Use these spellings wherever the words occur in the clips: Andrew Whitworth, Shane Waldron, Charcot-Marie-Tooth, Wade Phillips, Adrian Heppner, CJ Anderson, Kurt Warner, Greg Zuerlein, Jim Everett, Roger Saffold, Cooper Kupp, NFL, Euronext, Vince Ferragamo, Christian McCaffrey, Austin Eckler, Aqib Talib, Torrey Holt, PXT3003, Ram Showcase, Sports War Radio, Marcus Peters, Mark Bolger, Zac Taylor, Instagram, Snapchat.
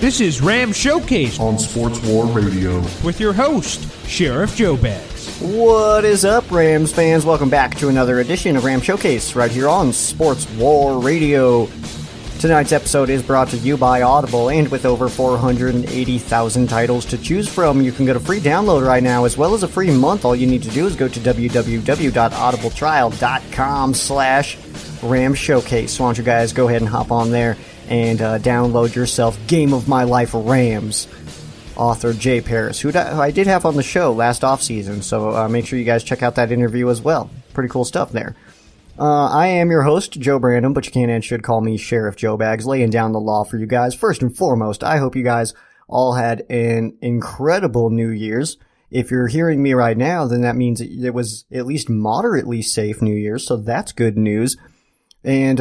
This is Ram Showcase on Sports War Radio with your host, Sheriff Joe Bags. What is up, Rams fans? Welcome back to another edition of Ram Showcase right here on Sports War Radio. Tonight's episode is brought to you by Audible, and with over 480,000 titles to choose from, you can get a free download right now as well as a free month. All you need to do is go to www.audibletrial.com/Ram Showcase. So why don't you guys go ahead and hop on there and download yourself Game of My Life Rams, author Jay Paris, who I did have on the show last offseason, so make sure you guys check out that interview as well. Pretty cool stuff there. I am your host, Joe Brandon, but you can and should call me Sheriff Joe Bags, laying down the law for you guys. First and foremost, I hope you guys all had an incredible New Year's. If you're hearing me right now, then that means it was at least moderately safe New Year's, so that's good news. And,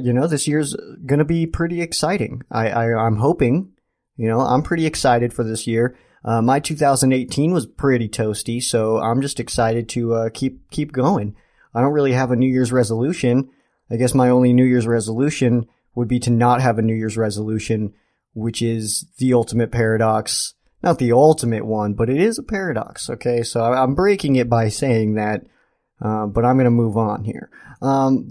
you know, this year's going to be pretty exciting. I'm hoping, you know, I'm pretty excited for this year. My 2018 was pretty toasty, so I'm just excited to keep going. I don't really have a New Year's resolution. I guess my only New Year's resolution would be to not have a New Year's resolution, which is the ultimate paradox. Not the ultimate one, but it is a paradox, okay? So I'm breaking it by saying that. But I'm going to move on here.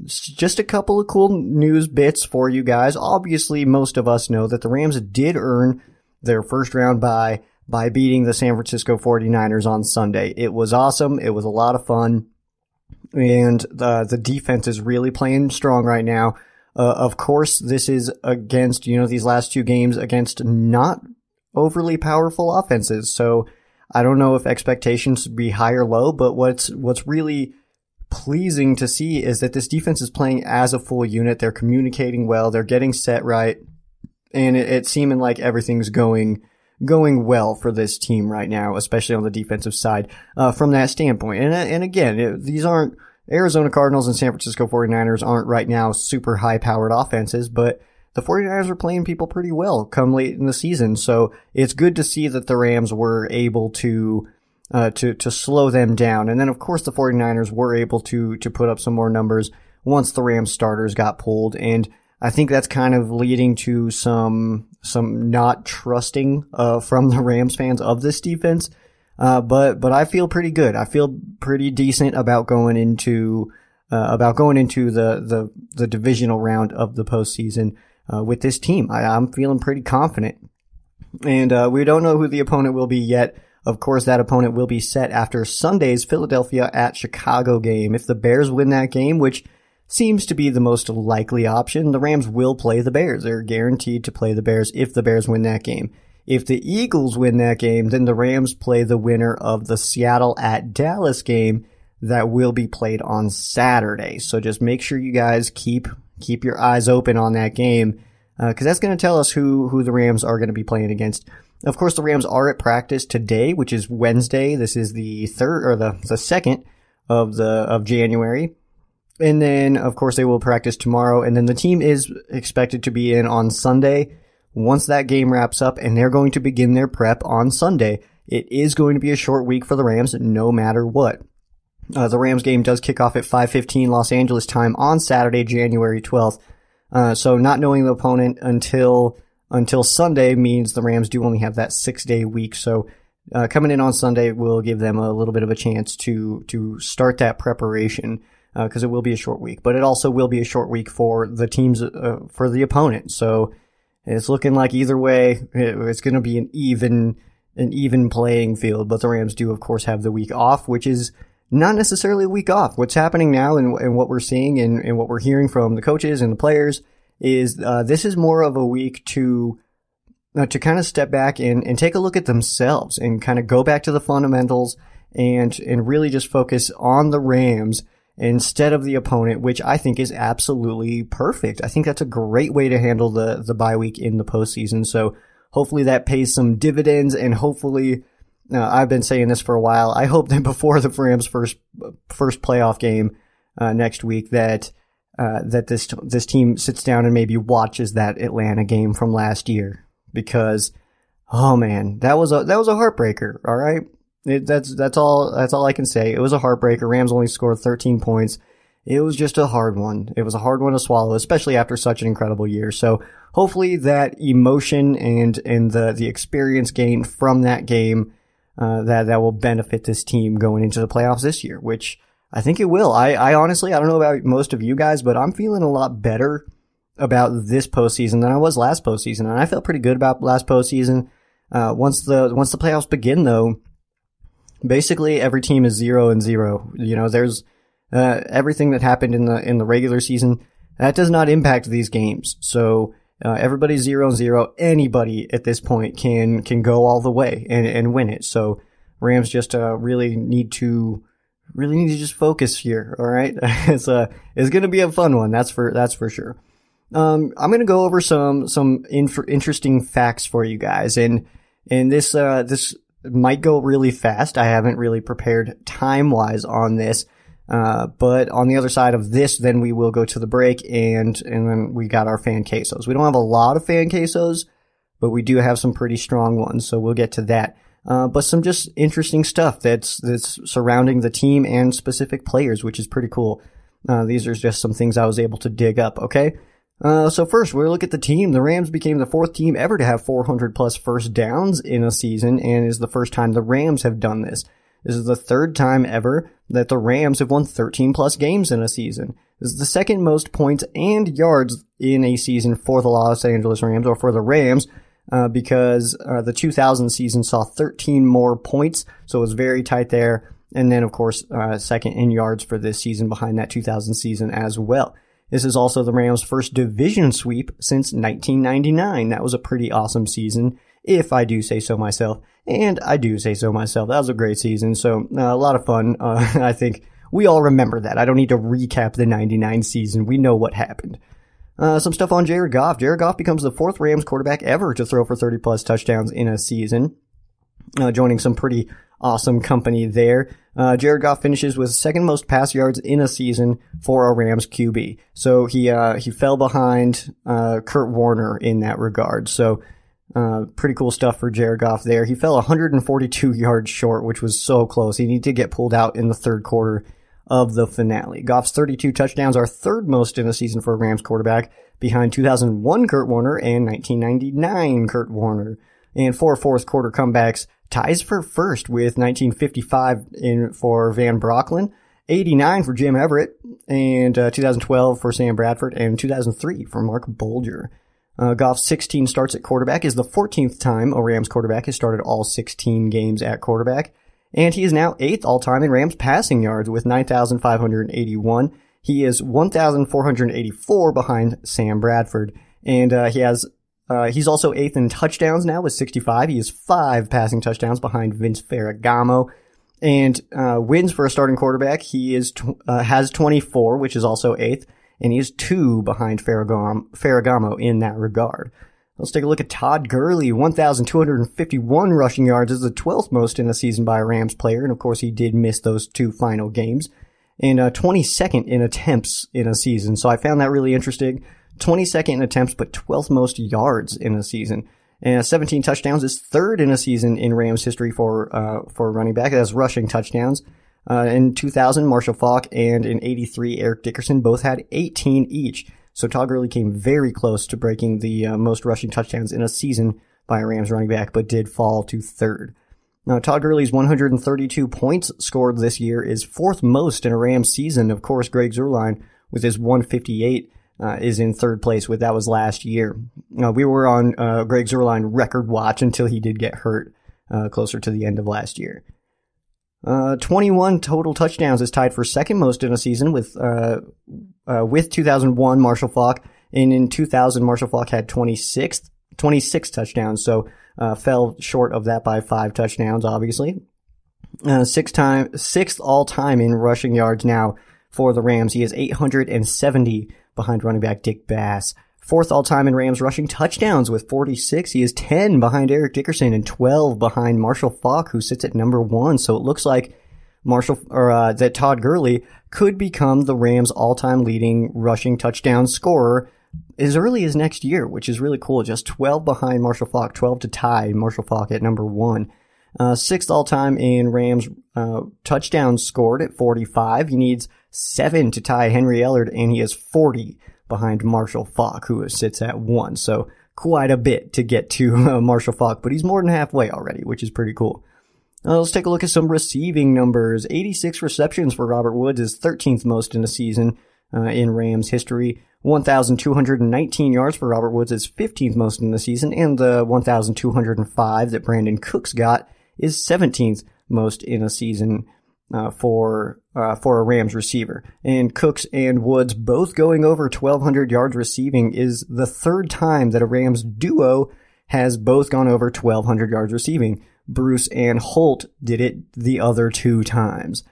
Just a couple of cool news bits for you guys. Obviously, most of us know that the Rams did earn their first round bye by beating the San Francisco 49ers on Sunday. It was awesome. It was a lot of fun. And the defense is really playing strong right now. Of course, this is against, you know, these last two games against not overly powerful offenses. So I don't know if expectations would be high or low, but what's really pleasing to see is that this defense is playing as a full unit. They're communicating well. They're getting set right. And it's seeming like everything's going well for this team right now, especially on the defensive side, from that standpoint. And again, these aren't Arizona Cardinals and San Francisco 49ers aren't right now super high-powered offenses, but the 49ers were playing people pretty well come late in the season, so it's good to see that the Rams were able to slow them down. And then, of course, the 49ers were able to put up some more numbers once the Rams starters got pulled, and I think that's kind of leading to some not trusting from the Rams fans of this defense. But I feel pretty good. I feel pretty decent about going into the divisional round of the postseason. With this team, I'm feeling pretty confident. And we don't know who the opponent will be yet. Of course, that opponent will be set after Sunday's Philadelphia at Chicago game. If the Bears win that game, which seems to be the most likely option, the Rams will play the Bears. They're guaranteed to play the Bears if the Bears win that game. If the Eagles win that game, then the Rams play the winner of the Seattle at Dallas game that will be played on Saturday. So just make sure you guys keep your eyes open on that game, because that's going to tell us who the Rams are going to be playing against. Of course, the Rams are at practice today, which is Wednesday. This is the second of January. And then, of course, they will practice tomorrow. And then the team is expected to be in on Sunday once that game wraps up, and they're going to begin their prep on Sunday. It is going to be a short week for the Rams, no matter what. The Rams game does kick off at 5:15 Los Angeles time on Saturday, January 12th. So not knowing the opponent until Sunday means the Rams do only have that 6-day week. So, coming in on Sunday will give them a little bit of a chance to start that preparation, because it will be a short week, but it also will be a short week for the teams, for the opponent. So it's looking like either way, it's going to be an even playing field, but the Rams do, of course, have the week off, which is not necessarily a week off. What's happening now and what we're seeing and what we're hearing from the coaches and the players is this is more of a week to kind of step back and take a look at themselves and kind of go back to the fundamentals and really just focus on the Rams instead of the opponent, which I think is absolutely perfect. I think that's a great way to handle the bye week in the postseason. So hopefully that pays some dividends, and hopefully I've been saying this for a while. I hope that before the Rams' first playoff game next week that this team sits down and maybe watches that Atlanta game from last year, because oh man, that was a heartbreaker. All right, that's all I can say. It was a heartbreaker. Rams only scored 13 points. It was just a hard one. It was a hard one to swallow, especially after such an incredible year. So hopefully that emotion and the experience gained from that game that will benefit this team going into the playoffs this year, which I think it will. I honestly, I don't know about most of you guys, but I'm feeling a lot better about this postseason than I was last postseason, and I felt pretty good about last postseason. Once the playoffs begin, though, basically every team is 0-0. You know, there's everything that happened in the regular season that does not impact these games. So everybody's 0-0. Anybody at this point can go all the way and win it. So Rams just really need to just focus here. All right, it's gonna be a fun one. That's for sure. I'm gonna go over some interesting facts for you guys, and this might go really fast. I haven't really prepared time wise on this. But on the other side of this, then we will go to the break, and then we got our fan quesos. We don't have a lot of fan quesos, but we do have some pretty strong ones, so we'll get to that. But some just interesting stuff that's surrounding the team and specific players, which is pretty cool. These are just some things I was able to dig up, okay? So first, we'll look at the team. The Rams became the fourth team ever to have 400-plus first downs in a season, and is the first time the Rams have done this. This is the third time ever that the Rams have won 13-plus games in a season. This is the second most points and yards in a season for the Los Angeles Rams, or for the Rams, because the 2000 season saw 13 more points, so it was very tight there. And then, of course, second in yards for this season behind that 2000 season as well. This is also the Rams' first division sweep since 1999. That was a pretty awesome season, if I do say so myself. And I do say so myself. That was a great season. So a lot of fun. I think we all remember that. I don't need to recap the 99 season. We know what happened. Some stuff on Jared Goff. Jared Goff becomes the fourth Rams quarterback ever to throw for 30-plus touchdowns in a season, joining some pretty awesome company there. Jared Goff finishes with second most pass yards in a season for a Rams QB. So he fell behind Kurt Warner in that regard. So pretty cool stuff for Jared Goff there. He fell 142 yards short, which was so close. He needed to get pulled out in the third quarter of the finale. Goff's 32 touchdowns are third most in the season for a Rams quarterback, behind 2001 Kurt Warner and 1999 Kurt Warner. And four fourth quarter comebacks ties for first with 1955 for Van Brocklin, 89 for Jim Everett, and 2012 for Sam Bradford, and 2003 for Mark Bolger. Goff's 16 starts at quarterback is the 14th time a Rams quarterback has started all 16 games at quarterback. And he is now 8th all-time in Rams passing yards with 9,581. He is 1,484 behind Sam Bradford. And he's also 8th in touchdowns now with 65. He is 5 passing touchdowns behind Vince Ferragamo. And wins for a starting quarterback, he is has 24, which is also 8th. And he is 2 behind Ferragamo in that regard. Let's take a look at Todd Gurley. 1,251 rushing yards is the 12th most in a season by a Rams player. And, of course, he did miss those two final games. And 22nd in attempts in a season. So I found that really interesting. 22nd in attempts, but 12th most yards in a season. And 17 touchdowns is 3rd in a season in Rams history for running back. That's rushing touchdowns. In 2000, Marshall Faulk, and in 83, Eric Dickerson both had 18 each. So Todd Gurley came very close to breaking the most rushing touchdowns in a season by a Rams running back, but did fall to third. Now, Todd Gurley's 132 points scored this year is 4th most in a Rams season. Of course, Greg Zuerlein with his 158 is in third place with that was last year. We were on Greg Zuerlein record watch until he did get hurt closer to the end of last year. 21 total touchdowns is tied for second most in a season with 2001 Marshall Faulk. And in 2000, Marshall Faulk had 26 touchdowns, so fell short of that by 5 touchdowns, obviously. Sixth all-time in rushing yards now for the Rams. He is 870 behind running back Dick Bass. Fourth all-time in Rams rushing touchdowns with 46. He is 10 behind Eric Dickerson and 12 behind Marshall Faulk, who sits at number 1. So it looks like that Todd Gurley could become the Rams' all-time leading rushing touchdown scorer as early as next year, which is really cool. Just 12 behind Marshall Faulk, 12 to tie Marshall Faulk at number 1. Sixth all-time in Rams touchdowns scored at 45. He needs 7 to tie Henry Ellard, and he is 40 behind Marshall Faulk, who sits at 1. So quite a bit to get to Marshall Faulk, but he's more than halfway already, which is pretty cool. Let's take a look at some receiving numbers. 86 receptions for Robert Woods is 13th most in a season in Rams history. 1,219 yards for Robert Woods is 15th most in the season, and the 1,205 that Brandon Cooks got is 17th most in a season for a Rams receiver. And Cooks and Woods both going over 1,200 yards receiving is the third time that a Rams duo has both gone over 1,200 yards receiving. Bruce and Holt did it the other 2 times.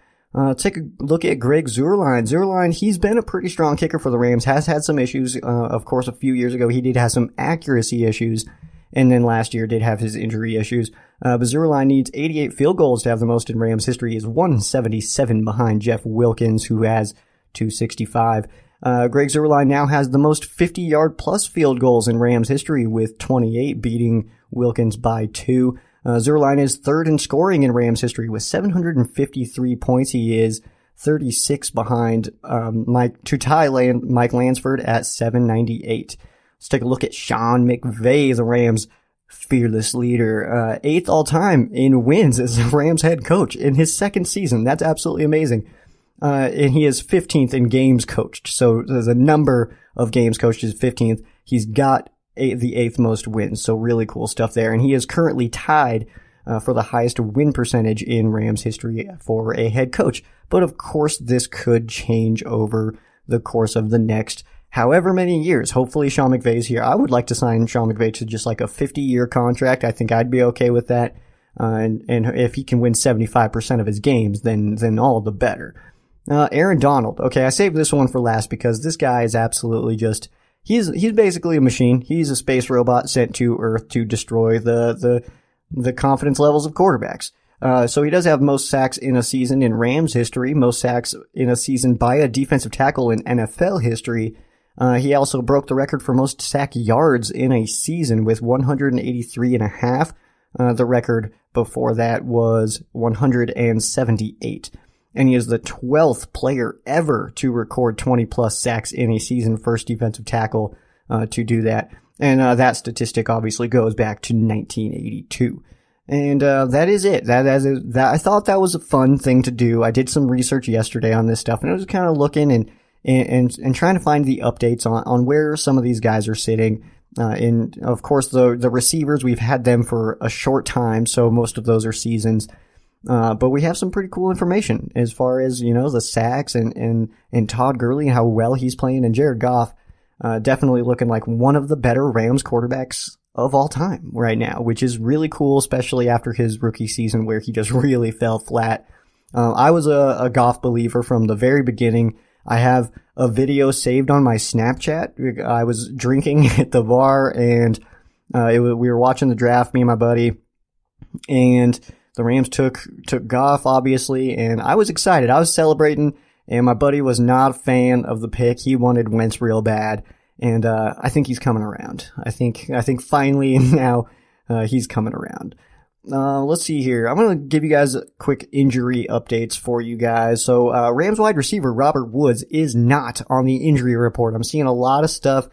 Take a look at Greg Zuerlein. He's been a pretty strong kicker for the Rams, has had some issues. Of course, a few years ago, he did have some accuracy issues, and then last year did have his injury issues. But Zuerlein needs 88 field goals to have the most in Rams history. He is 177 behind Jeff Wilkins, who has 265. Greg Zuerlein now has the most 50-yard-plus field goals in Rams history with 28, beating Wilkins by 2. Zuerlein is third in scoring in Rams history with 753 points. He is 36 behind Mike Lansford at 798. Let's take a look at Sean McVay, the Rams' fearless leader. Eighth all-time in wins as the Rams head coach in his second season. That's absolutely amazing. And he is 15th in games coached. So the number of games coached is 15th. He's got the 8th most wins, so really cool stuff there. And he is currently tied for the highest win percentage in Rams history for a head coach. But of course, this could change over the course of the next however many years. Hopefully, Sean McVay's here. I would like to sign Sean McVay to just like a 50-year contract. I think I'd be okay with that. And if he can win 75% of his games, then all the better. Aaron Donald. Okay, I saved this one for last because this guy is absolutely just... He's basically a machine. He's a space robot sent to Earth to destroy the confidence levels of quarterbacks. So he does have most sacks in a season in Rams history, most sacks in a season by a defensive tackle in NFL history. He also broke the record for most sack yards in a season with 183.5. The record before that was 178. And he is the 12th player ever to record 20-plus sacks in a season, first defensive tackle to do that. And that statistic obviously goes back to 1982. And that is it. I thought that was a fun thing to do. I did some research yesterday on this stuff, and I was kind of looking and trying to find the updates on where some of these guys are sitting. And, of course, the receivers, we've had them for a short time, so most of those are seasons. But we have some pretty cool information as far as, you know, the sacks and Todd Gurley and how well he's playing, and Jared Goff definitely looking like one of the better Rams quarterbacks of all time right now, which is really cool, especially after his rookie season where he just really fell flat. I was a Goff believer from the very beginning. I have a video saved on my Snapchat. I was drinking at the bar and we were watching the draft, me and my buddy, and the Rams took Goff, obviously, and I was excited. I was celebrating, and my buddy was not a fan of the pick. He wanted Wentz real bad, and I think he's coming around. I think finally now he's coming around. Let's see here. I'm going to give you guys quick injury updates for you guys. So Rams wide receiver Robert Woods is not on the injury report. I'm seeing a lot of stuff,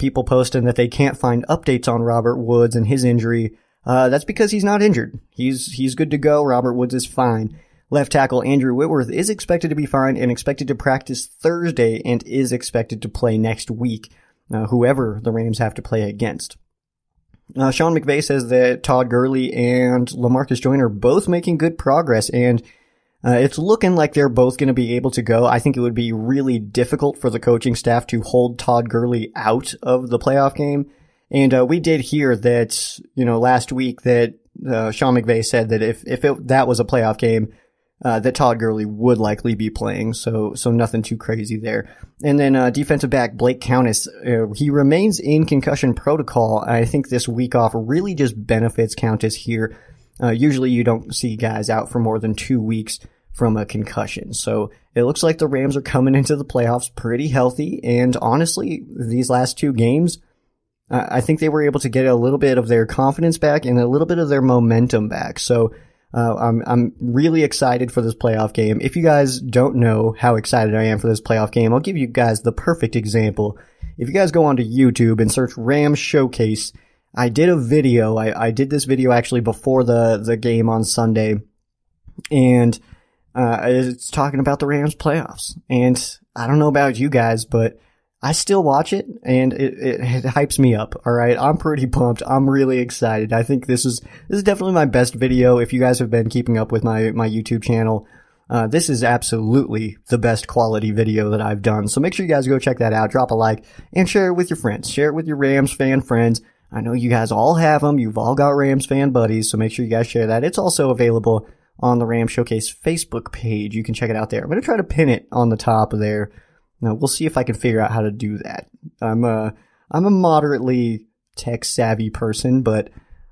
people posting that they can't find updates on Robert Woods and his injury. That's because he's not injured. He's good to go. Robert Woods is fine. Left tackle Andrew Whitworth is expected to be fine and expected to practice Thursday and is expected to play next week, whoever the Rams have to play against. Sean McVay says that Todd Gurley and LaMarcus Joyner are both making good progress, and it's looking like they're both going to be able to go. I think it would be really difficult for the coaching staff to hold Todd Gurley out of the playoff game. And we did hear that, you know, last week that Sean McVay said that if that was a playoff game, that Todd Gurley would likely be playing. So nothing too crazy there. And then defensive back Blake Kaunis, he remains in concussion protocol. I think this week off really just benefits Kaunis here. Usually you don't see guys out for more than 2 weeks from a concussion. So it looks like the Rams are coming into the playoffs pretty healthy. And honestly, these last two games, I think they were able to get a little bit of their confidence back and a little bit of their momentum back. So I'm really excited for this playoff game. If you guys don't know how excited I am for this playoff game, I'll give you guys the perfect example. If you guys go onto YouTube and search Ram Showcase, I did a video. I did this video actually before the game on Sunday, and it's talking about the Rams playoffs. And I don't know about you guys, but I still watch it, and it hypes me up. All right, I'm pretty pumped. I'm really excited. I think this is definitely my best video. If you guys have been keeping up with my YouTube channel, this is absolutely the best quality video that I've done. So make sure you guys go check that out. Drop a like and share it with your friends. Share it with your Rams fan friends. I know you guys all have them. You've all got Rams fan buddies, so make sure you guys share that. It's also available on the Rams Showcase Facebook page. You can check it out there. I'm going to try to pin it on the top of there. Now, we'll see if I can figure out how to do that. I'm a moderately tech-savvy person, but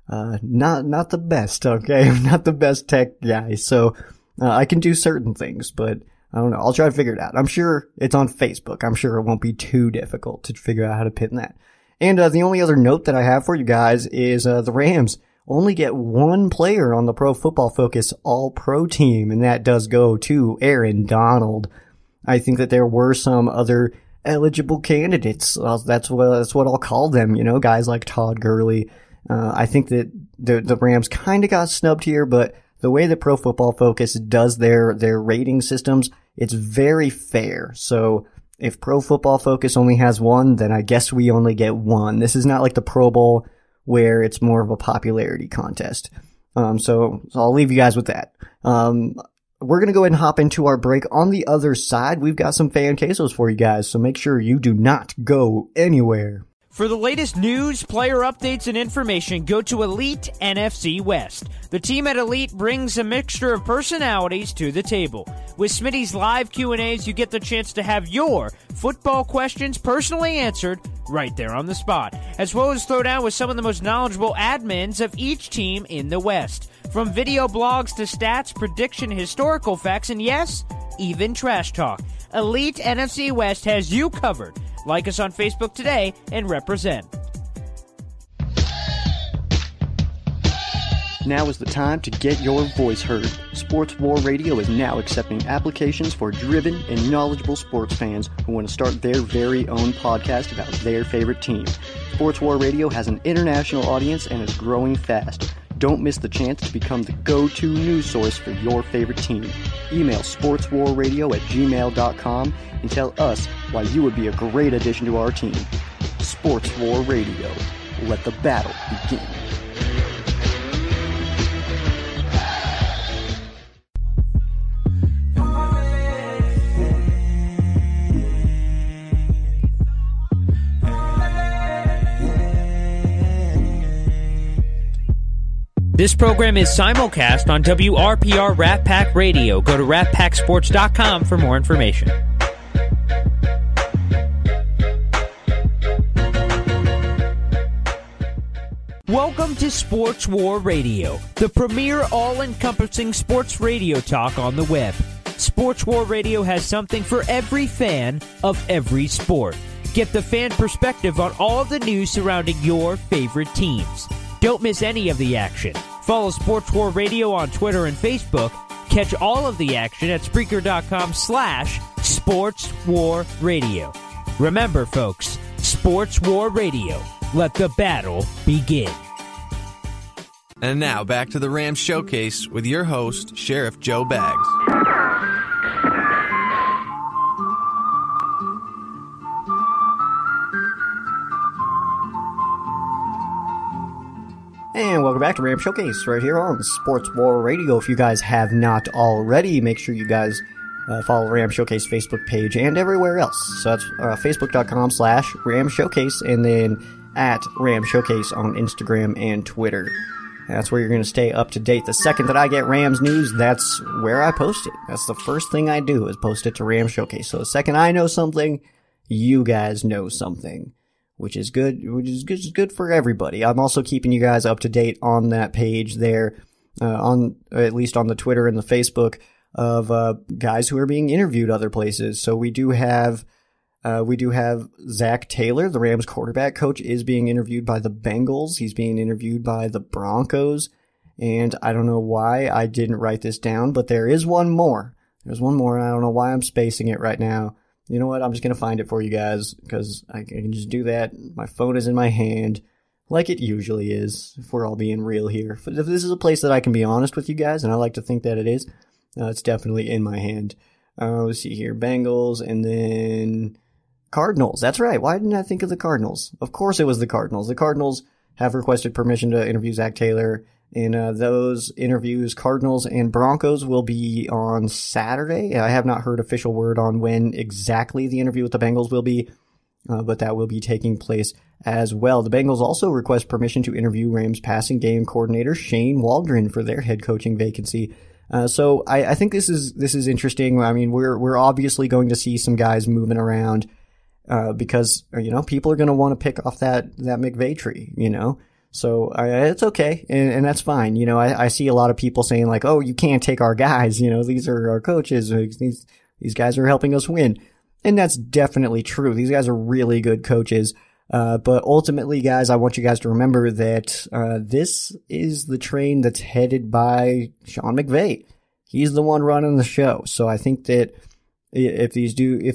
not the best, okay? I'm not the best tech guy, so I can do certain things, but I don't know. I'll try to figure it out. I'm sure it's on Facebook. I'm sure it won't be too difficult to figure out how to pin that. And the only other note that I have for you guys is the Rams only get one player on the Pro Football Focus All-Pro team, and that does go to Aaron Donald. I think that there were some other eligible candidates. That's what I'll call them, you know, guys like Todd Gurley. I think that the Rams kind of got snubbed here, but the way that Pro Football Focus does their rating systems, it's very fair. So if Pro Football Focus only has one, then I guess we only get one. This is not like the Pro Bowl where it's more of a popularity contest. So I'll leave you guys with that. We're going to go ahead and hop into our break. On the other side, we've got some fan quesos for you guys, so make sure you do not go anywhere. For the latest news, player updates, and information, go to Elite NFC West. The team at Elite brings a mixture of personalities to the table. With Smitty's live Q&As, you get the chance to have your football questions personally answered right there on the spot, as well as throw down with some of the most knowledgeable admins of each team in the West. From video blogs to stats, prediction, historical facts, and yes, even trash talk. Elite NFC West has you covered. Like us on Facebook today and represent. Now is the time to get your voice heard. Sports War Radio is now accepting applications for driven and knowledgeable sports fans who want to start their very own podcast about their favorite team. Sports War Radio has an international audience and is growing fast. Don't miss the chance to become the go-to news source for your favorite team. Email sportswarradio@gmail.com and tell us why you would be a great addition to our team. Sports War Radio. Let the battle begin. This program is simulcast on WRPR Rat Pack Radio. Go to ratpacksports.com for more information. Welcome to Sports War Radio, the premier all-encompassing sports radio talk on the web. Sports War Radio has something for every fan of every sport. Get the fan perspective on all the news surrounding your favorite teams. Don't miss any of the action. Follow Sports War Radio on Twitter and Facebook. Catch all of the action at Spreaker.com/Sports War Radio. Remember, folks, Sports War Radio. Let the battle begin. And now back to the Rams Showcase with your host, Sheriff Joe Baggs. And welcome back to Ram Showcase right here on Sports War Radio. If you guys have not already, make sure you guys follow Ram Showcase Facebook page and everywhere else. So that's facebook.com/Ram Showcase and then at Ram Showcase on Instagram and Twitter. That's where you're going to stay up to date. The second that I get Rams news, that's where I post it. That's the first thing I do is post it to Ram Showcase. So the second I know something, you guys know something, which is good for everybody. I'm also keeping you guys up to date on that page there, on at least on the Twitter and the Facebook of guys who are being interviewed other places. So we do have Zac Taylor, the Rams quarterback coach, is being interviewed by the Bengals. He's being interviewed by the Broncos. And I don't know why I didn't write this down, but there is one more. There's one more, and I don't know why I'm spacing it right now. You know what? I'm just going to find it for you guys because I can just do that. My phone is in my hand like it usually is, if we're all being real here. But if this is a place that I can be honest with you guys, and I like to think that it is, it's definitely in my hand. Let's see here. Bengals and then Cardinals. That's right. Why didn't I think of the Cardinals? Of course it was the Cardinals. The Cardinals have requested permission to interview Zac Taylor. And those interviews, Cardinals and Broncos, will be on Saturday. I have not heard official word on when exactly the interview with the Bengals will be, but that will be taking place as well. The Bengals also request permission to interview Rams passing game coordinator Shane Waldron for their head coaching vacancy. So I think this is interesting. I mean, we're obviously going to see some guys moving around. Because, you know, people are going to want to pick off that McVay tree, you know. So it's okay, and that's fine. You know, I see a lot of people saying, like, oh, you can't take our guys. You know, these are our coaches. These guys are helping us win. And that's definitely true. These guys are really good coaches. But ultimately, guys, I want you guys to remember that this is the train that's headed by Sean McVay. He's the one running the show. So I think that If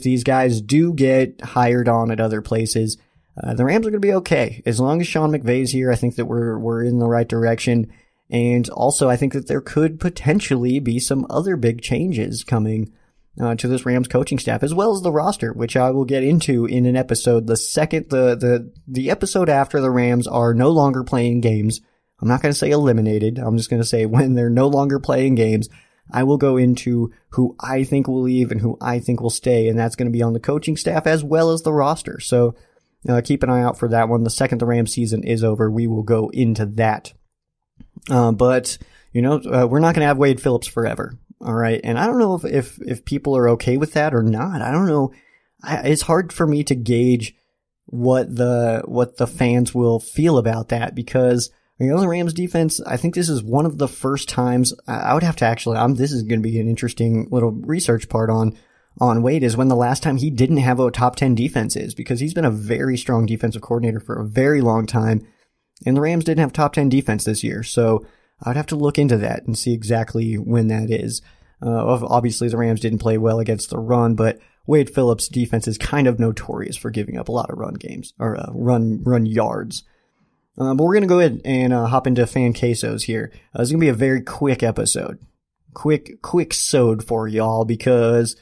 these guys do get hired on at other places, the Rams are going to be okay. As long as Sean McVay's here, I think that we're in the right direction. And also, I think that there could potentially be some other big changes coming to this Rams coaching staff, as well as the roster, which I will get into in an episode. The episode after the Rams are no longer playing games. I'm not going to say eliminated. I'm just going to say when they're no longer playing games, I will go into who I think will leave and who I think will stay, and that's going to be on the coaching staff as well as the roster. So keep an eye out for that one. The second the Rams season is over, we will go into that. But, you know, we're not going to have Wade Phillips forever, all right? And I don't know if people are okay with that or not. I don't know. It's hard for me to gauge what the fans will feel about that because – you know, the Rams defense, I think this is one of the first times I would have to actually, this is going to be an interesting little research part on Wade is when the last time he didn't have a top 10 defense is because he's been a very strong defensive coordinator for a very long time. And the Rams didn't have top 10 defense this year. So I would have to look into that and see exactly when that is. Obviously, the Rams didn't play well against the run, but Wade Phillips' defense is kind of notorious for giving up a lot of run games or run yards. But we're going to go ahead and hop into fan quesos here. It's going to be a very quick episode. Quick-sode for y'all because,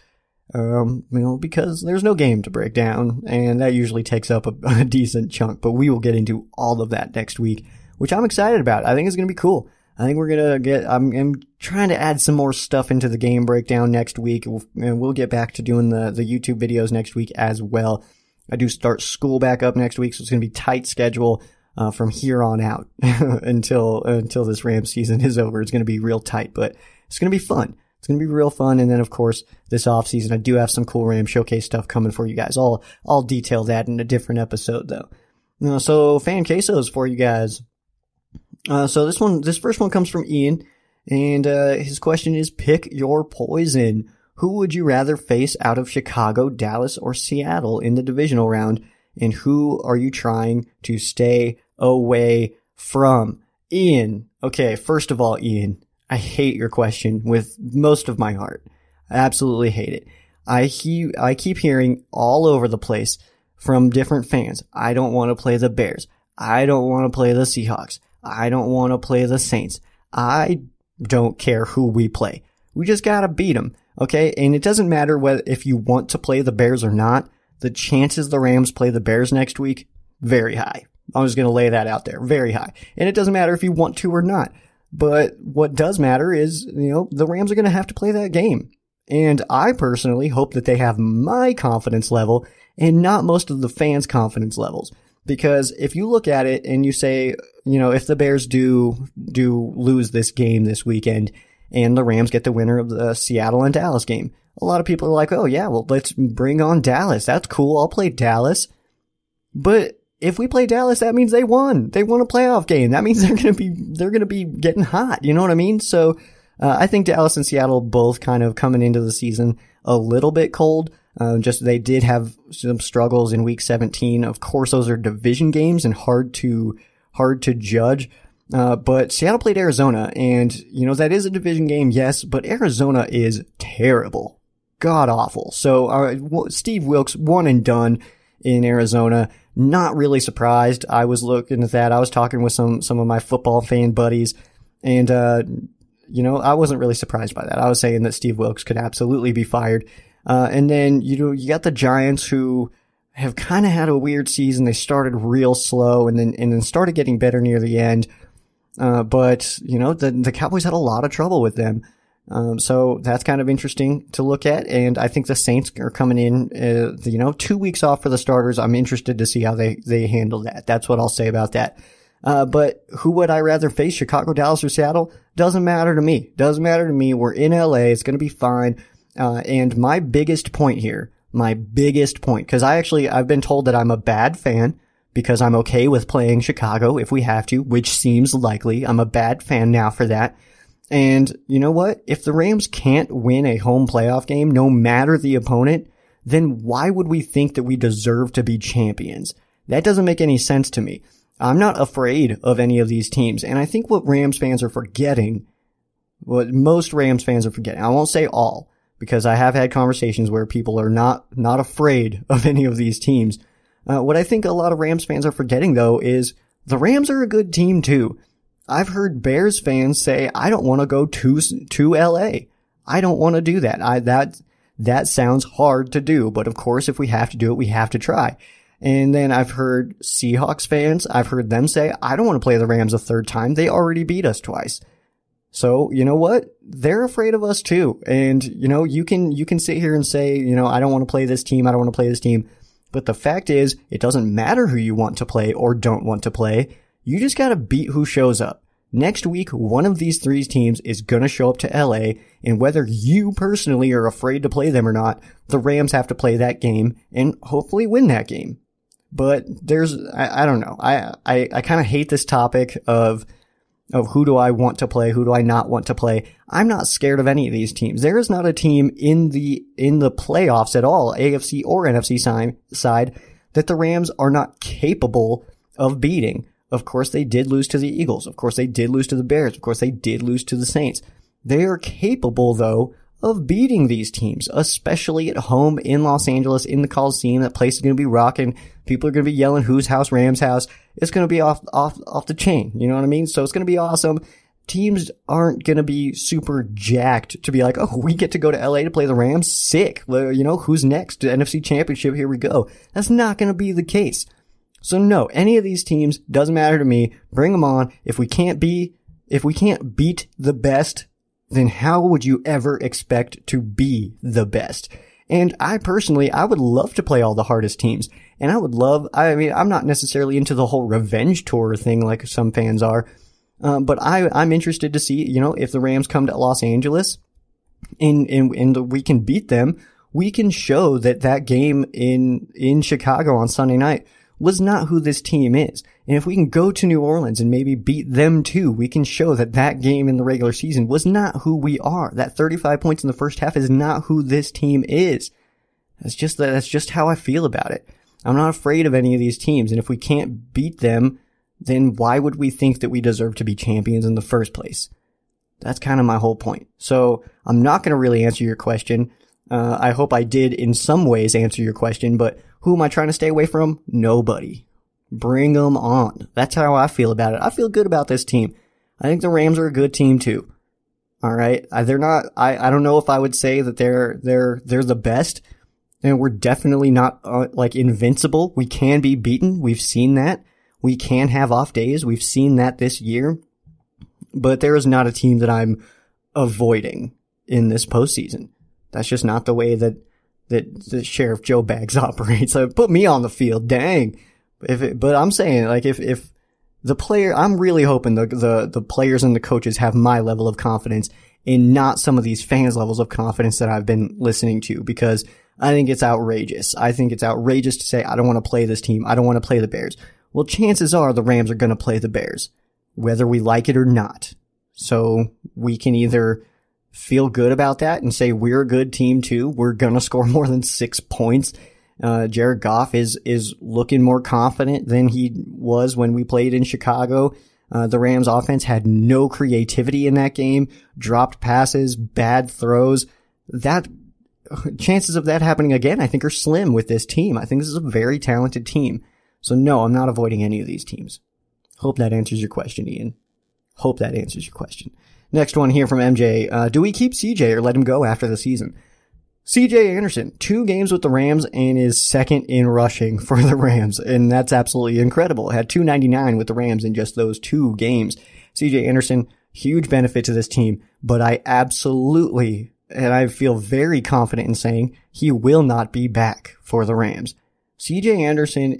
because there's no game to break down, and that usually takes up a decent chunk. But we will get into all of that next week, which I'm excited about. I think it's going to be cool. I think we're going to get – I'm trying to add some more stuff into the game breakdown next week, and we'll get back to doing the YouTube videos next week as well. I do start school back up next week, so it's going to be tight schedule. From here on out until this Rams season is over. It's going to be real tight, but it's going to be fun. It's going to be real fun. And then, of course, this offseason, I do have some cool Rams Showcase stuff coming for you guys. I'll detail that in a different episode, though. So, fan quesos for you guys. So this first one comes from Ian, and his question is, pick your poison. Who would you rather face out of Chicago, Dallas, or Seattle in the divisional round? And who are you trying to stay away from? Ian. Okay, first of all, Ian, I hate your question with most of my heart. I absolutely hate it. I keep hearing all over the place from different fans. I don't want to play the Bears. I don't want to play the Seahawks. I don't want to play the Saints. I don't care who we play. We just got to beat them, okay? And it doesn't matter whether if you want to play the Bears or not. The chances the Rams play the Bears next week, very high. I'm just going to lay that out there. Very high. And it doesn't matter if you want to or not. But what does matter is, you know, the Rams are going to have to play that game. And I personally hope that they have my confidence level and not most of the fans' confidence levels. Because if you look at it and you say, you know, if the Bears do lose this game this weekend and the Rams get the winner of the Seattle and Dallas game, a lot of people are like, oh yeah, well, let's bring on Dallas. That's cool. I'll play Dallas. But if we play Dallas, that means they won. They won a playoff game. That means they're going to be getting hot. You know what I mean? So I think Dallas and Seattle both kind of coming into the season a little bit cold. Just they did have some struggles in week 17. Of course, those are division games and hard to judge. But Seattle played Arizona, and you know that is a division game, yes, but Arizona is terrible, god awful. So Steve Wilkes, one and done in Arizona. Not really surprised. I was looking at that. I was talking with some of my football fan buddies, and you know, I wasn't really surprised by that. I was saying that Steve Wilkes could absolutely be fired. And then, you know, you got the Giants who have kind of had a weird season. They started real slow and then started getting better near the end. But, you know, the Cowboys had a lot of trouble with them. So that's kind of interesting to look at. And I think the Saints are coming in, 2 weeks off for the starters. I'm interested to see how they handle that. That's what I'll say about that. But who would I rather face, Chicago, Dallas, or Seattle? Doesn't matter to me. Doesn't matter to me. We're in LA. It's going to be fine. And my biggest point, because I've been told that I'm a bad fan because I'm okay with playing Chicago if we have to, which seems likely. I'm a bad fan now for that. And you know what? If the Rams can't win a home playoff game, no matter the opponent, then why would we think that we deserve to be champions? That doesn't make any sense to me. I'm not afraid of any of these teams. And I think what Rams fans are forgetting, what most Rams fans are forgetting, I won't say all, because I have had conversations where people are not afraid of any of these teams. What I think a lot of Rams fans are forgetting, though, is the Rams are a good team, too. I've heard Bears fans say, I don't want to go to L.A. I don't want to do that. That sounds hard to do, but of course, if we have to do it, we have to try. And then I've heard Seahawks fans, I've heard them say, I don't want to play the Rams a third time. They already beat us twice. So, you know what? They're afraid of us too. And, you know, you can sit here and say, you know, I don't want to play this team. I don't want to play this team. But the fact is, it doesn't matter who you want to play or don't want to play. You just got to beat who shows up. Next week, one of these three teams is going to show up to LA, and whether you personally are afraid to play them or not, the Rams have to play that game and hopefully win that game. But I don't know. I kind of hate this topic of who do I want to play, who do I not want to play. I'm not scared of any of these teams. There is not a team in the playoffs at all, AFC or NFC side, that the Rams are not capable of beating. Of course, they did lose to the Eagles. Of course, they did lose to the Bears. Of course, they did lose to the Saints. They are capable, though, of beating these teams, especially at home in Los Angeles, in the Coliseum. That place is going to be rocking. People are going to be yelling, whose house, Rams house. It's going to be off the chain. You know what I mean? So it's going to be awesome. Teams aren't going to be super jacked to be like, oh, we get to go to LA to play the Rams? Sick. You know, who's next? The NFC Championship, here we go. That's not going to be the case. So no, any of these teams, doesn't matter to me. Bring them on. If we can't beat the best, then how would you ever expect to be the best? And I would love to play all the hardest teams. And I'm not necessarily into the whole revenge tour thing like some fans are. But I'm interested to see, you know, if the Rams come to Los Angeles and we can beat them, we can show that game in Chicago on Sunday night was not who this team is. And if we can go to New Orleans and maybe beat them too, we can show that game in the regular season was not who we are. That 35 points in the first half is not who this team is. That's just how I feel about it. I'm not afraid of any of these teams. And if we can't beat them, then why would we think that we deserve to be champions in the first place? That's kind of my whole point. So I'm not going to really answer your question. I hope I did in some ways answer your question, but who am I trying to stay away from? Nobody. Bring them on. That's how I feel about it. I feel good about this team. I think the Rams are a good team too. All right. They're not, I don't know if I would say that they're the best, and we're definitely not like invincible. We can be beaten. We've seen that. We can have off days. We've seen that this year. But there is not a team that I'm avoiding in this postseason. That's just not the way that Sheriff Joe Bags operates. Like, put me on the field, dang. But I'm saying, like, if the player, I'm really hoping the players and the coaches have my level of confidence and not some of these fans' levels of confidence that I've been listening to, because I think it's outrageous. I think it's outrageous to say, I don't want to play this team. I don't want to play the Bears. Well, chances are the Rams are going to play the Bears, whether we like it or not. So we can either feel good about that and say we're a good team too. We're going to score more than 6 points. Jared Goff is looking more confident than he was when we played in Chicago. The Rams offense had no creativity in that game, dropped passes, bad throws. That chances of that happening again, I think, are slim with this team. I think this is a very talented team. So no, I'm not avoiding any of these teams. Hope that answers your question, Ian. Hope that answers your question. Next one here from MJ. Do we keep CJ or let him go after the season? CJ Anderson, 2 games with the Rams and is second in rushing for the Rams. And that's absolutely incredible. Had 299 with the Rams in just those 2 games. CJ Anderson, huge benefit to this team, but I absolutely, and I feel very confident in saying, he will not be back for the Rams. CJ Anderson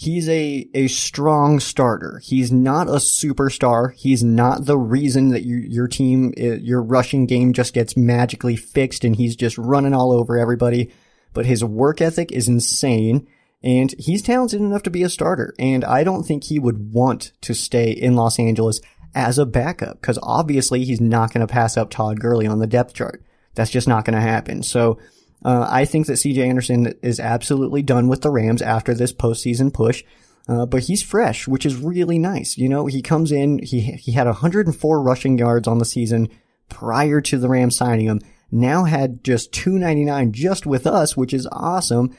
he's a strong starter. He's not a superstar. He's not the reason that your rushing game just gets magically fixed and he's just running all over everybody. But his work ethic is insane and he's talented enough to be a starter. And I don't think he would want to stay in Los Angeles as a backup, because obviously he's not going to pass up Todd Gurley on the depth chart. That's just not going to happen. So, I think that CJ Anderson is absolutely done with the Rams after this postseason push. But he's fresh, which is really nice. You know, he comes in, he had 104 rushing yards on the season prior to the Rams signing him. Now had just 299 just with us, which is awesome.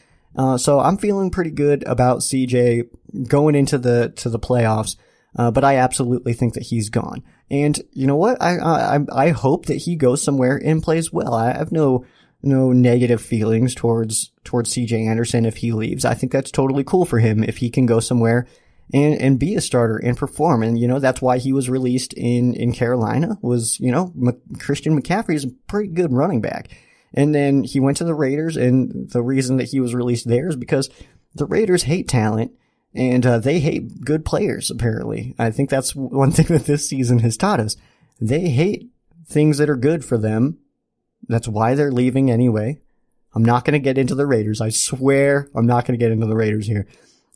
So I'm feeling pretty good about CJ going into the playoffs. But I absolutely think that he's gone. And you know what? I hope that he goes somewhere and plays well. I have no negative feelings towards CJ Anderson if he leaves. I think that's totally cool for him if he can go somewhere and be a starter and perform. And, you know, that's why he was released in Carolina was, you know, Christian McCaffrey is a pretty good running back. And then he went to the Raiders, and the reason that he was released there is because the Raiders hate talent and they hate good players, apparently. I think that's one thing that this season has taught us. They hate things that are good for them. That's why they're leaving anyway. I'm not going to get into the Raiders. I swear I'm not going to get into the Raiders here.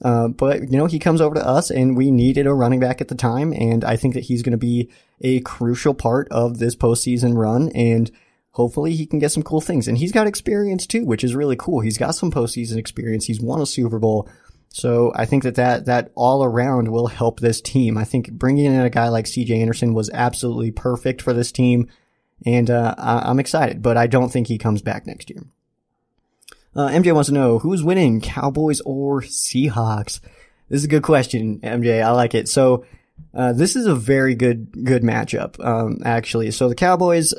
But, you know, he comes over to us, and we needed a running back at the time, and I think that he's going to be a crucial part of this postseason run, and hopefully he can get some cool things. And he's got experience, too, which is really cool. He's got some postseason experience. He's won a Super Bowl. So I think that all around will help this team. I think bringing in a guy like CJ Anderson was absolutely perfect for this team. And I'm excited, but I don't think he comes back next year. MJ wants to know, who's winning, Cowboys or Seahawks? This is a good question, MJ. I like it. So this is a very good matchup, actually. So the Cowboys,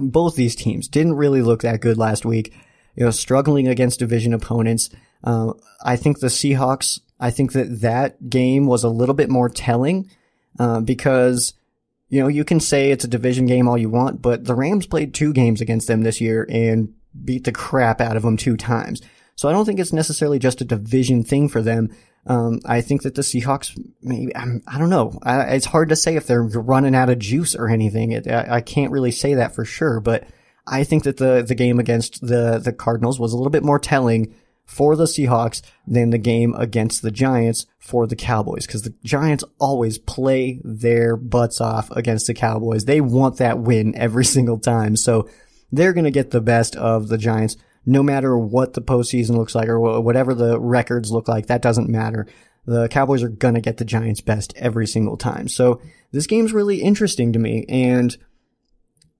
both these teams didn't really look that good last week, you know, struggling against division opponents. I think the Seahawks, I think that game was a little bit more telling because – you know, you can say it's a division game all you want, but the Rams played 2 games against them this year and beat the crap out of them 2 times. So I don't think it's necessarily just a division thing for them. I think that the Seahawks, maybe, I don't know. It's hard to say if they're running out of juice or anything. I can't really say that for sure, but I think that the game against the Cardinals was a little bit more telling for the Seahawks than the game against the Giants for the Cowboys, because the Giants always play their butts off against the Cowboys. They want that win every single time, so they're going to get the best of the Giants no matter what the postseason looks like or whatever the records look like. That doesn't matter. The Cowboys are going to get the Giants' best every single time. So this game's really interesting to me, and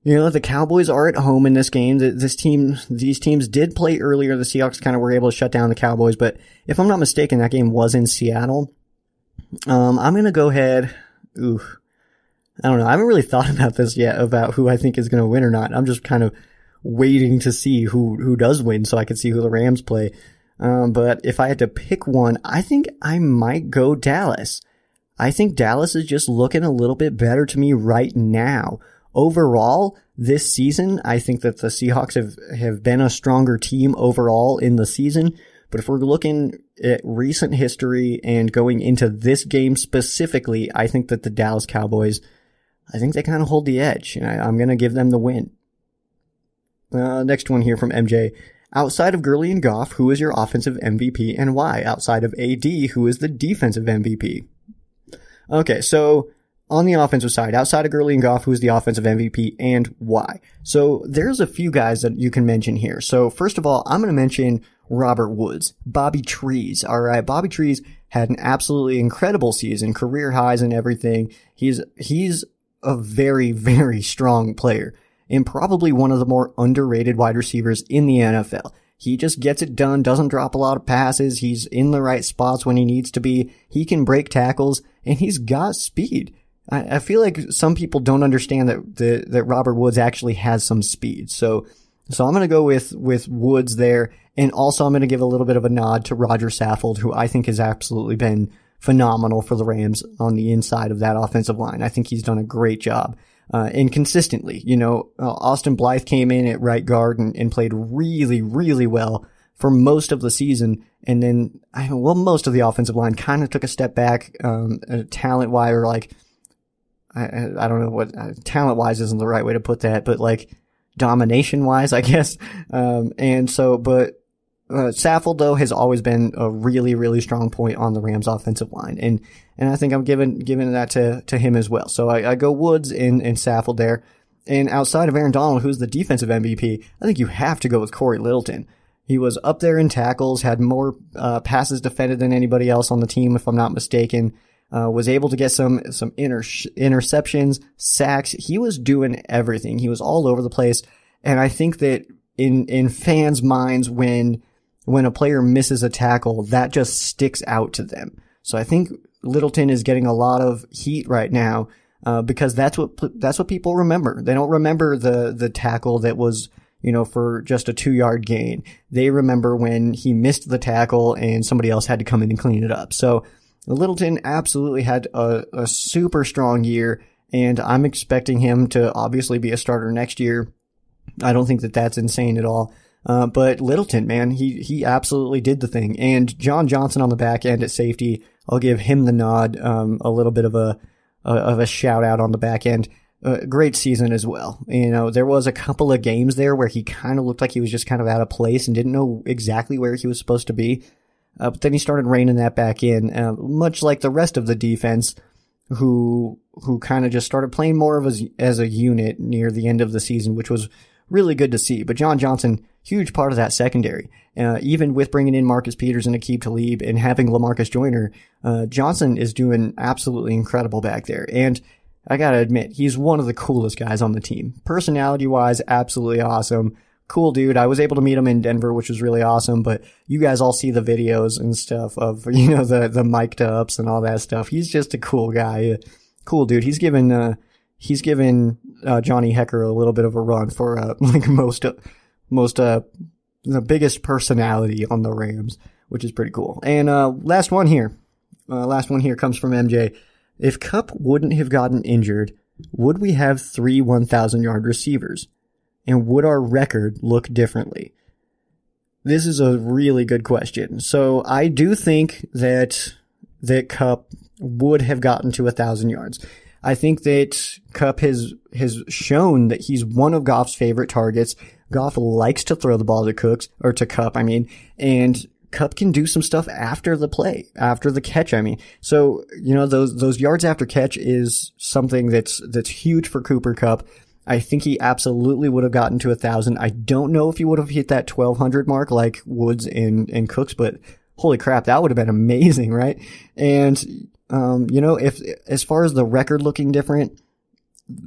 you know, the Cowboys are at home in this game. These teams did play earlier. The Seahawks kind of were able to shut down the Cowboys, but if I'm not mistaken, that game was in Seattle. I'm going to go ahead. Ooh, I don't know. I haven't really thought about this yet, about who I think is going to win or not. I'm just kind of waiting to see who does win so I can see who the Rams play. But if I had to pick one, I think I might go Dallas. I think Dallas is just looking a little bit better to me right now. Overall, this season, I think that the Seahawks have been a stronger team overall in the season. But if we're looking at recent history and going into this game specifically, I think that the Dallas Cowboys, I think they kind of hold the edge. And I'm going to give them the win. Next one here from MJ. Outside of Gurley and Goff, who is your offensive MVP and why? Outside of AD, who is the defensive MVP? Okay, so on the offensive side, outside of Gurley and Goff, who's the offensive MVP and why? So there's a few guys that you can mention here. So first of all, I'm going to mention Robert Woods, Bobby Trees. All right, Bobby Trees had an absolutely incredible season, career highs and everything. He's a very, very strong player and probably one of the more underrated wide receivers in the NFL. He just gets it done, doesn't drop a lot of passes. He's in the right spots when he needs to be. He can break tackles, and he's got speed. I feel like some people don't understand that Robert Woods actually has some speed. So I'm going to go with Woods there. And also I'm going to give a little bit of a nod to Roger Saffold, who I think has absolutely been phenomenal for the Rams on the inside of that offensive line. I think he's done a great job. And consistently, Austin Blythe came in at right guard and played really, really well for most of the season. And then, most of the offensive line kind of took a step back, talent-wise, or like, I don't know what, talent-wise isn't the right way to put that, but like domination-wise, I guess. Saffold, though, has always been a really, really strong point on the Rams offensive line. And I think I'm giving that to him as well. So I go Woods and Saffold there. And outside of Aaron Donald, who's the defensive MVP, I think you have to go with Corey Littleton. He was up there in tackles, had more passes defended than anybody else on the team, if I'm not mistaken. Was able to get some interceptions, sacks. He was doing everything. He was all over the place. And I think that in fans' minds, when a player misses a tackle, that just sticks out to them. So I think Littleton is getting a lot of heat right now, because that's what people remember. They don't remember the tackle that was, for just a 2-yard gain. They remember when he missed the tackle and somebody else had to come in and clean it up. So Littleton absolutely had a super strong year, and I'm expecting him to obviously be a starter next year. I don't think that that's insane at all. But Littleton, man, he absolutely did the thing. And John Johnson on the back end at safety, I'll give him the nod, a little bit of a shout out on the back end. Great season as well. There was a couple of games there where he kind of looked like he was just kind of out of place and didn't know exactly where he was supposed to be. But then he started reining that back in, much like the rest of the defense, who kind of just started playing more of as a unit near the end of the season, which was really good to see. But John Johnson, huge part of that secondary. Even with bringing in Marcus Peters and Aqib Talib and having LaMarcus Joyner, Johnson is doing absolutely incredible back there. And I gotta admit, he's one of the coolest guys on the team. Personality-wise, absolutely awesome. Cool dude. I was able to meet him in Denver, which was really awesome, but you guys all see the videos and stuff of, the mic'd ups and all that stuff. He's just a cool guy. Cool dude. He's given Johnny Hecker a little bit of a run for most the biggest personality on the Rams, which is pretty cool. And last one here comes from MJ. If Kupp wouldn't have gotten injured, would we have 3 1,000-yard receivers, and would our record look differently? This is a really good question. So I do think that Kupp would have gotten to 1,000 yards. I think that Kupp has shown that he's one of Goff's favorite targets. Goff likes to throw the ball to Kupp, and Kupp can do some stuff after the play, after the catch, So, those yards after catch is something that's huge for Cooper Kupp. I think he absolutely would have gotten to 1,000. I don't know if he would have hit that 1,200 mark like Woods and Cooks, but holy crap, that would have been amazing, right? And if as far as the record looking different,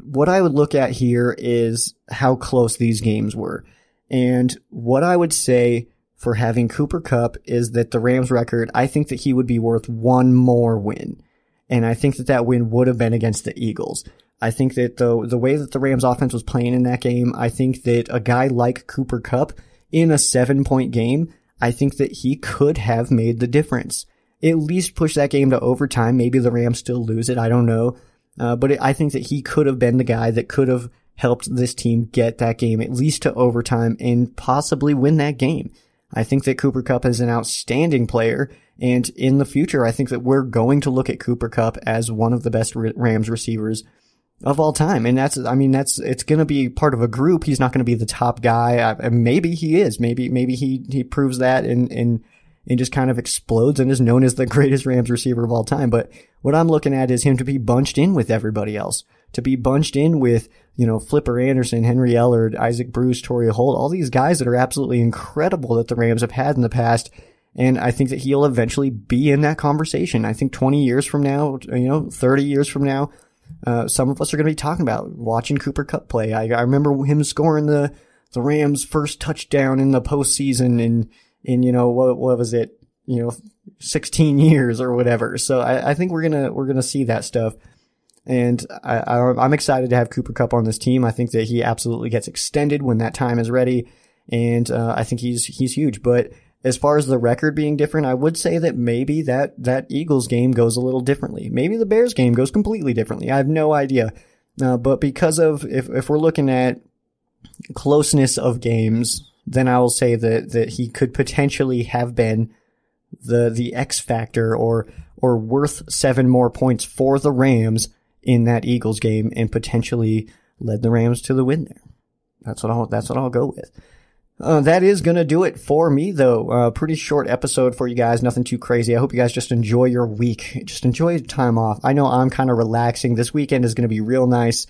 what I would look at here is how close these games were. And what I would say for having Cooper Kupp is that the Rams record, I think that he would be worth one more win. And I think that win would have been against the Eagles. I think that the way that the Rams offense was playing in that game, I think that a guy like Cooper Kupp in a 7-point game, I think that he could have made the difference. At least push that game to overtime. Maybe the Rams still lose it. I don't know. But I think that he could have been the guy that could have helped this team get that game at least to overtime and possibly win that game. I think that Cooper Kupp is an outstanding player, and in the future, I think that we're going to look at Cooper Kupp as one of the best Rams receivers of all time. And that's it's going to be part of a group. He's not going to be the top guy. Maybe he is. Maybe he proves that and just kind of explodes and is known as the greatest Rams receiver of all time. But what I'm looking at is him to be bunched in with everybody else, to be bunched in with, Flipper Anderson, Henry Ellard, Isaac Bruce, Torrey Holt, all these guys that are absolutely incredible that the Rams have had in the past. And I think that he'll eventually be in that conversation. I think 20 years from now, 30 years from now, some of us are going to be talking about watching Cooper Kupp play. I remember him scoring the Rams' first touchdown in the postseason what was it? 16 years or whatever. So I think we're gonna see that stuff, and I'm excited to have Cooper Kupp on this team. I think that he absolutely gets extended when that time is ready, and I think he's huge. But as far as the record being different, I would say that maybe that Eagles game goes a little differently. Maybe the Bears game goes completely differently. I have no idea. But because of if we're looking at closeness of games, then I will say that he could potentially have been the X factor or worth 7 more points for the Rams in that Eagles game and potentially led the Rams to the win there. That's what I'll go with. That is going to do it for me, though. Pretty short episode for you guys. Nothing too crazy. I hope you guys just enjoy your week. Just enjoy your time off. I know I'm kind of relaxing. This weekend is going to be real nice.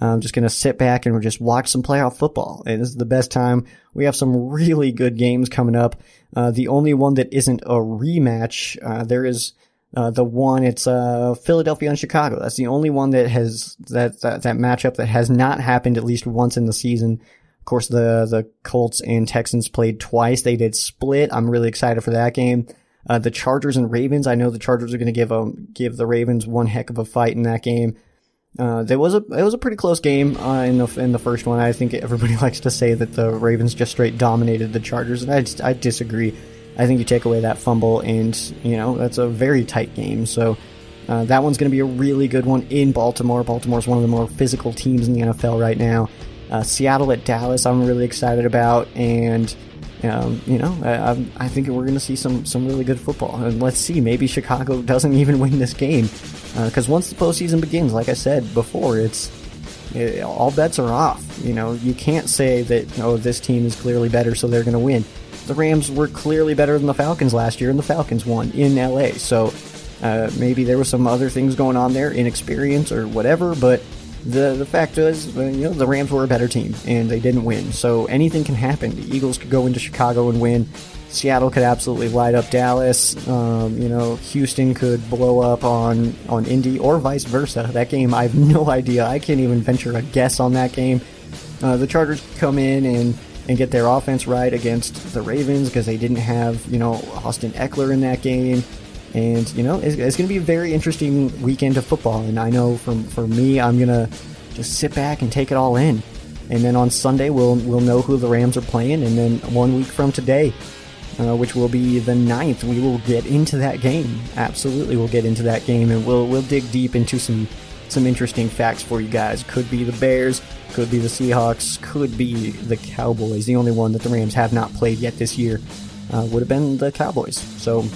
I'm just going to sit back and just watch some playoff football. And this is the best time. We have some really good games coming up. The only one that isn't a rematch, there is the one, it's Philadelphia and Chicago. That's the only one that has that matchup that has not happened at least once in the season. Of course, the Colts and Texans played twice. They did split. I'm really excited for that game. The Chargers and Ravens, I know the Chargers are going to give the Ravens one heck of a fight in that game. It was a pretty close game in the first one. I think everybody likes to say that the Ravens just straight dominated the Chargers, and I disagree. I think you take away that fumble, and that's a very tight game. So that one's going to be a really good one in Baltimore. Baltimore's one of the more physical teams in the NFL right now. Seattle at Dallas, I'm really excited about, and I think we're going to see some really good football. And let's see, maybe Chicago doesn't even win this game. Because once the postseason begins, like I said before, all bets are off. You can't say that, this team is clearly better, so they're going to win. The Rams were clearly better than the Falcons last year, and the Falcons won in LA. So maybe there were some other things going on there, inexperience or whatever, but the fact is, the Rams were a better team, and they didn't win. So anything can happen. The Eagles could go into Chicago and win. Seattle could absolutely light up Dallas. Houston could blow up on Indy, or vice versa. That game, I have no idea. I can't even venture a guess on that game. The Chargers come in and get their offense right against the Ravens because they didn't have, Austin Eckler in that game. And, it's going to be a very interesting weekend of football. And I know for me, I'm going to just sit back and take it all in. And then on Sunday, we'll know who the Rams are playing. And then 1 week from today, which will be the 9th. We will get into that game. Absolutely, we'll get into that game, and we'll dig deep into some interesting facts for you guys. Could be the Bears, could be the Seahawks, could be the Cowboys. The only one that the Rams have not played yet this year would have been the Cowboys. So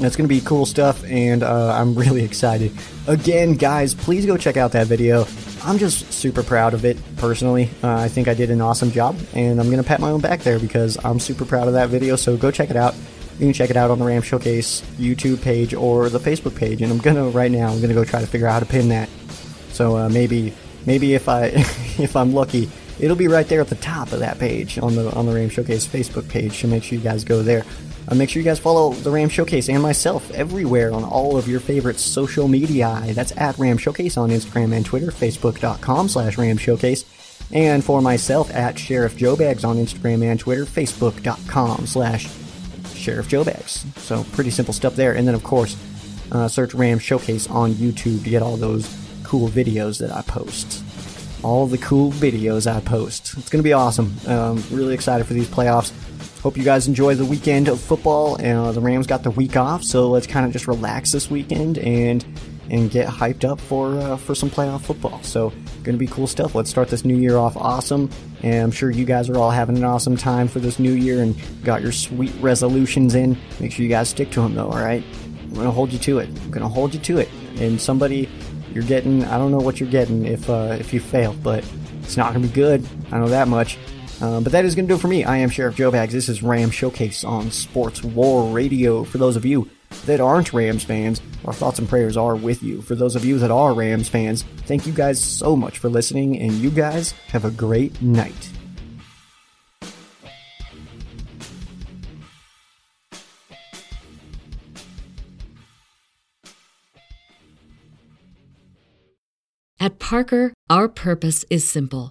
that's going to be cool stuff, and I'm really excited. Again, guys, please go check out that video. I'm just super proud of it, personally. I think I did an awesome job, and I'm going to pat my own back there because I'm super proud of that video, so go check it out. You can check it out on the Ram Showcase YouTube page or the Facebook page, and I'm going to go try to figure out how to pin that. So maybe if I if I'm lucky, it'll be right there at the top of that page on the Ram Showcase Facebook page, so make sure you guys go there. Make sure you guys follow the Ram Showcase and myself everywhere on all of your favorite social media. That's at Ram Showcase on Instagram and Twitter, facebook.com/Ram Showcase. And for myself, at Sheriff Joe Bags on Instagram and Twitter, facebook.com/Sheriff Joe Bags. So pretty simple stuff there. And then, of course, search Ram Showcase on YouTube to get all those cool videos that I post. All the cool videos I post. It's going to be awesome. Really excited for these playoffs. Hope you guys enjoy the weekend of football. The Rams got the week off, so let's kind of just relax this weekend and get hyped up for some playoff football. So going to be cool stuff. Let's start this new year off awesome, and I'm sure you guys are all having an awesome time for this new year and got your sweet resolutions in. Make sure you guys stick to them, though, all right? I'm going to hold you to it. And somebody you're getting, I don't know what you're getting if you fail, but it's not going to be good. I know that much. But that is going to do it for me. I am Sheriff Joe Bags. This is Ram Showcase on Sports War Radio. For those of you that aren't Rams fans, our thoughts and prayers are with you. For those of you that are Rams fans, thank you guys so much for listening, and you guys have a great night. At Parker, our purpose is simple.